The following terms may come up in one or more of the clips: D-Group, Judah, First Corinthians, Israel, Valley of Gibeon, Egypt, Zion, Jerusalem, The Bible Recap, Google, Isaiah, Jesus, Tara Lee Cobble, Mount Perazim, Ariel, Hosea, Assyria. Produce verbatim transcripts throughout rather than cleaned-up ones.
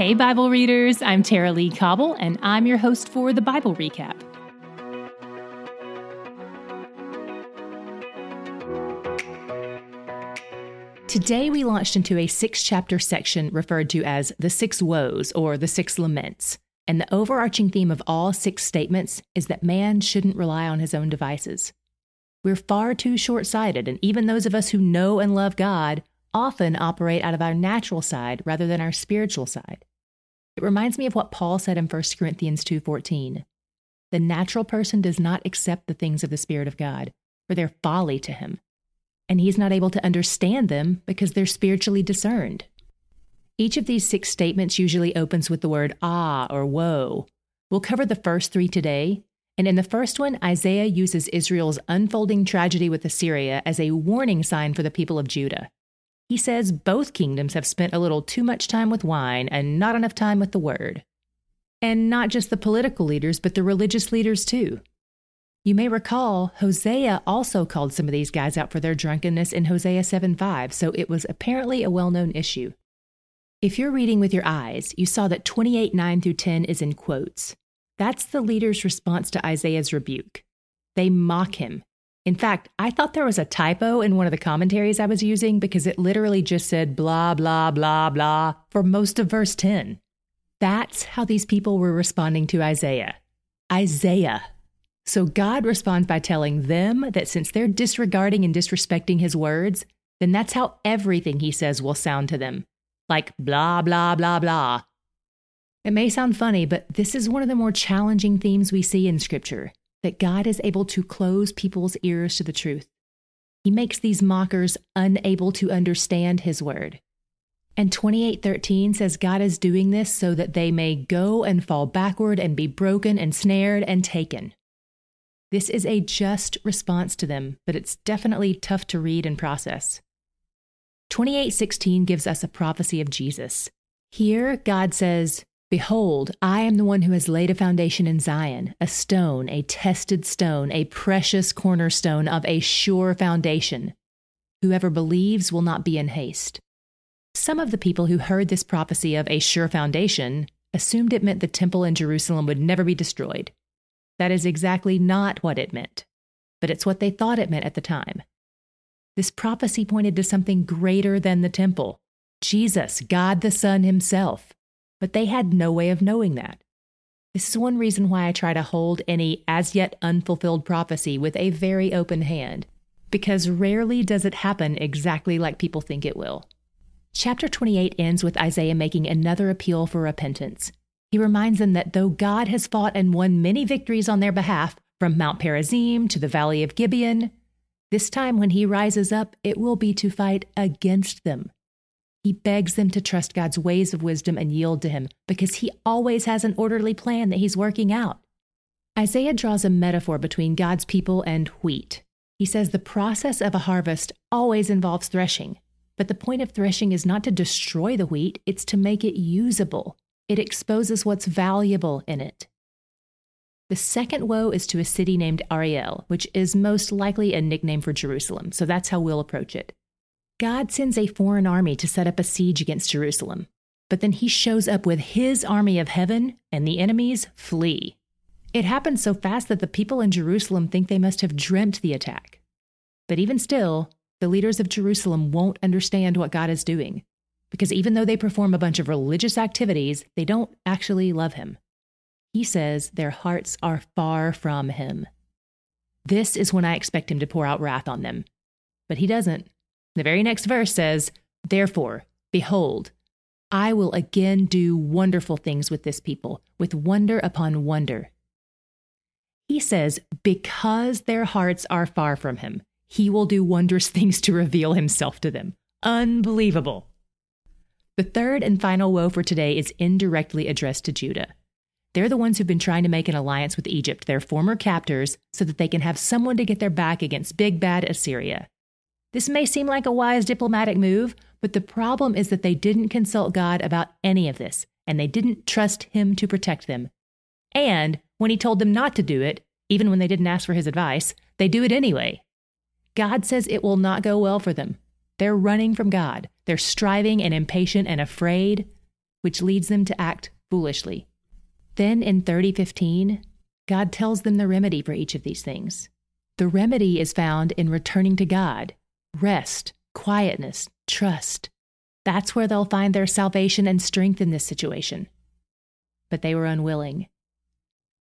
Hey, Bible readers, I'm Tara Lee Cobble, and I'm your host for The Bible Recap. Today we launched into a six-chapter section referred to as the Six Woes or the Six Laments, and the overarching theme of all six statements is that man shouldn't rely on his own devices. We're far too short-sighted, and even those of us who know and love God often operate out of our natural side rather than our spiritual side. It reminds me of what Paul said in First Corinthians two fourteen. The natural person does not accept the things of the Spirit of God, for they're folly to him, and he's not able to understand them because they're spiritually discerned. Each of these six statements usually opens with the word ah or woe. We'll cover the first three today, and in the first one, Isaiah uses Israel's unfolding tragedy with Assyria as a warning sign for the people of Judah. He says both kingdoms have spent a little too much time with wine and not enough time with the word. And not just the political leaders, but the religious leaders too. You may recall, Hosea also called some of these guys out for their drunkenness in Hosea seven five, so it was apparently a well-known issue. If you're reading with your eyes, you saw that twenty-eight nine through ten is in quotes. That's the leader's response to Isaiah's rebuke. They mock him. In fact, I thought there was a typo in one of the commentaries I was using because it literally just said blah, blah, blah, blah for most of verse ten. That's how these people were responding to Isaiah. Isaiah. So God responds by telling them that since they're disregarding and disrespecting his words, then that's how everything he says will sound to them. Like blah, blah, blah, blah. It may sound funny, but this is one of the more challenging themes we see in Scripture. That God is able to close people's ears to the truth. He makes these mockers unable to understand his word. And twenty-eight thirteen says God is doing this so that they may go and fall backward and be broken and snared and taken. This is a just response to them, but it's definitely tough to read and process. twenty-eight sixteen gives us a prophecy of Jesus. Here, God says, "Behold, I am the one who has laid a foundation in Zion, a stone, a tested stone, a precious cornerstone of a sure foundation. Whoever believes will not be in haste." Some of the people who heard this prophecy of a sure foundation assumed it meant the temple in Jerusalem would never be destroyed. That is exactly not what it meant, but it's what they thought it meant at the time. This prophecy pointed to something greater than the temple, Jesus, God the Son himself. But they had no way of knowing that. This is one reason why I try to hold any as-yet unfulfilled prophecy with a very open hand, because rarely does it happen exactly like people think it will. Chapter twenty-eight ends with Isaiah making another appeal for repentance. He reminds them that though God has fought and won many victories on their behalf, from Mount Perazim to the Valley of Gibeon, this time when he rises up, it will be to fight against them. He begs them to trust God's ways of wisdom and yield to him because he always has an orderly plan that he's working out. Isaiah draws a metaphor between God's people and wheat. He says the process of a harvest always involves threshing, but the point of threshing is not to destroy the wheat, it's to make it usable. It exposes what's valuable in it. The second woe is to a city named Ariel, which is most likely a nickname for Jerusalem, so that's how we'll approach it. God sends a foreign army to set up a siege against Jerusalem, but then he shows up with his army of heaven, and the enemies flee. It happens so fast that the people in Jerusalem think they must have dreamt the attack. But even still, the leaders of Jerusalem won't understand what God is doing, because even though they perform a bunch of religious activities, they don't actually love him. He says their hearts are far from him. This is when I expect him to pour out wrath on them, but he doesn't. The very next verse says, "Therefore, behold, I will again do wonderful things with this people, with wonder upon wonder." He says, because their hearts are far from him, he will do wondrous things to reveal himself to them. Unbelievable. The third and final woe for today is indirectly addressed to Judah. They're the ones who've been trying to make an alliance with Egypt, their former captors, so that they can have someone to get their back against big bad Assyria. This may seem like a wise diplomatic move, but the problem is that they didn't consult God about any of this, and they didn't trust him to protect them. And when he told them not to do it, even when they didn't ask for his advice, they do it anyway. God says it will not go well for them. They're running from God. They're striving and impatient and afraid. which leads them to act foolishly. Then in thirty fifteen, God tells them the remedy for each of these things. The remedy is found in returning to God, rest, quietness, trust. That's where they'll find their salvation and strength in this situation. But they were unwilling.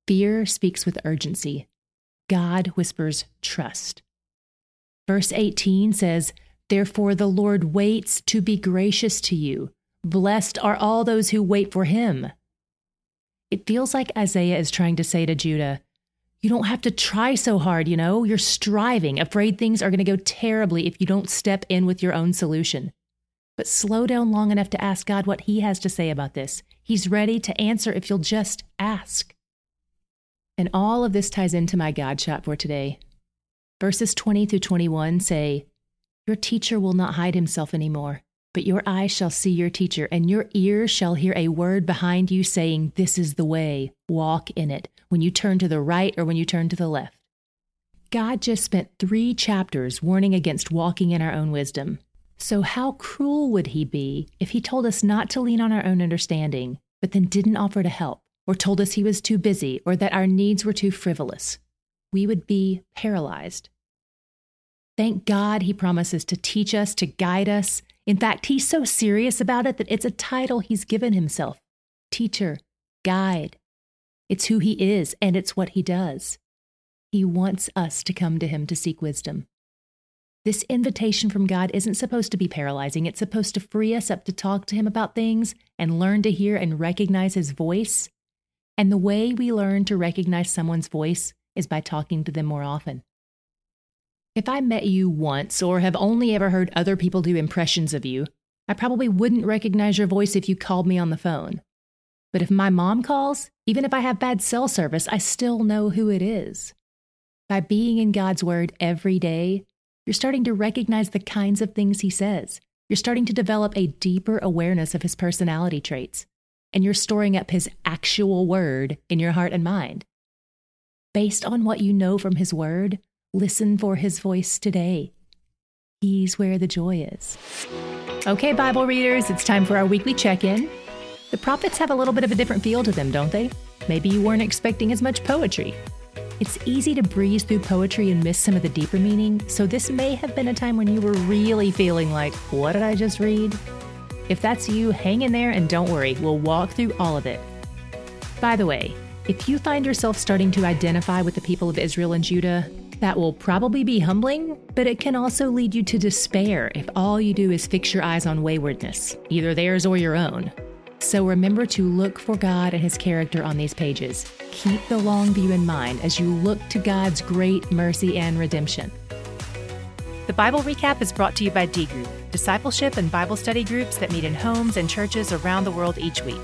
Fear speaks with urgency. God whispers trust. Verse eighteen says, "Therefore the Lord waits to be gracious to you. Blessed are all those who wait for him." It feels like Isaiah is trying to say to Judah, you don't have to try so hard, you know. You're striving, afraid things are going to go terribly if you don't step in with your own solution. But slow down long enough to ask God what he has to say about this. He's ready to answer if you'll just ask. And all of this ties into my God shot for today. Verses twenty through twenty-one say, "Your teacher will not hide himself anymore. But your eyes shall see your teacher, and your ears shall hear a word behind you saying, 'This is the way, walk in it,' when you turn to the right or when you turn to the left." God just spent three chapters warning against walking in our own wisdom. So how cruel would he be if he told us not to lean on our own understanding, but then didn't offer to help, or told us he was too busy, or that our needs were too frivolous? We would be paralyzed. Thank God he promises to teach us, to guide us. In fact, he's so serious about it that it's a title he's given himself: teacher, guide. It's who he is, and it's what he does. He wants us to come to him to seek wisdom. This invitation from God isn't supposed to be paralyzing. It's supposed to free us up to talk to him about things and learn to hear and recognize his voice. And the way we learn to recognize someone's voice is by talking to them more often. If I met you once or have only ever heard other people do impressions of you, I probably wouldn't recognize your voice if you called me on the phone. But if my mom calls, even if I have bad cell service, I still know who it is. By being in God's Word every day, you're starting to recognize the kinds of things he says. You're starting to develop a deeper awareness of his personality traits, and you're storing up his actual word in your heart and mind. Based on what you know from his word, listen for his voice today. He's where the joy is. Okay, Bible readers, it's time for our weekly check-in. The prophets have a little bit of a different feel to them, don't they? Maybe you weren't expecting as much poetry. It's easy to breeze through poetry and miss some of the deeper meaning, so this may have been a time when you were really feeling like, what did I just read? If that's you, hang in there and don't worry, we'll walk through all of it. By the way, if you find yourself starting to identify with the people of Israel and Judah, that will probably be humbling, but it can also lead you to despair if all you do is fix your eyes on waywardness, either theirs or your own. So remember to look for God and his character on these pages. Keep the long view in mind as you look to God's great mercy and redemption. The Bible Recap is brought to you by D-Group, discipleship and Bible study groups that meet in homes and churches around the world each week.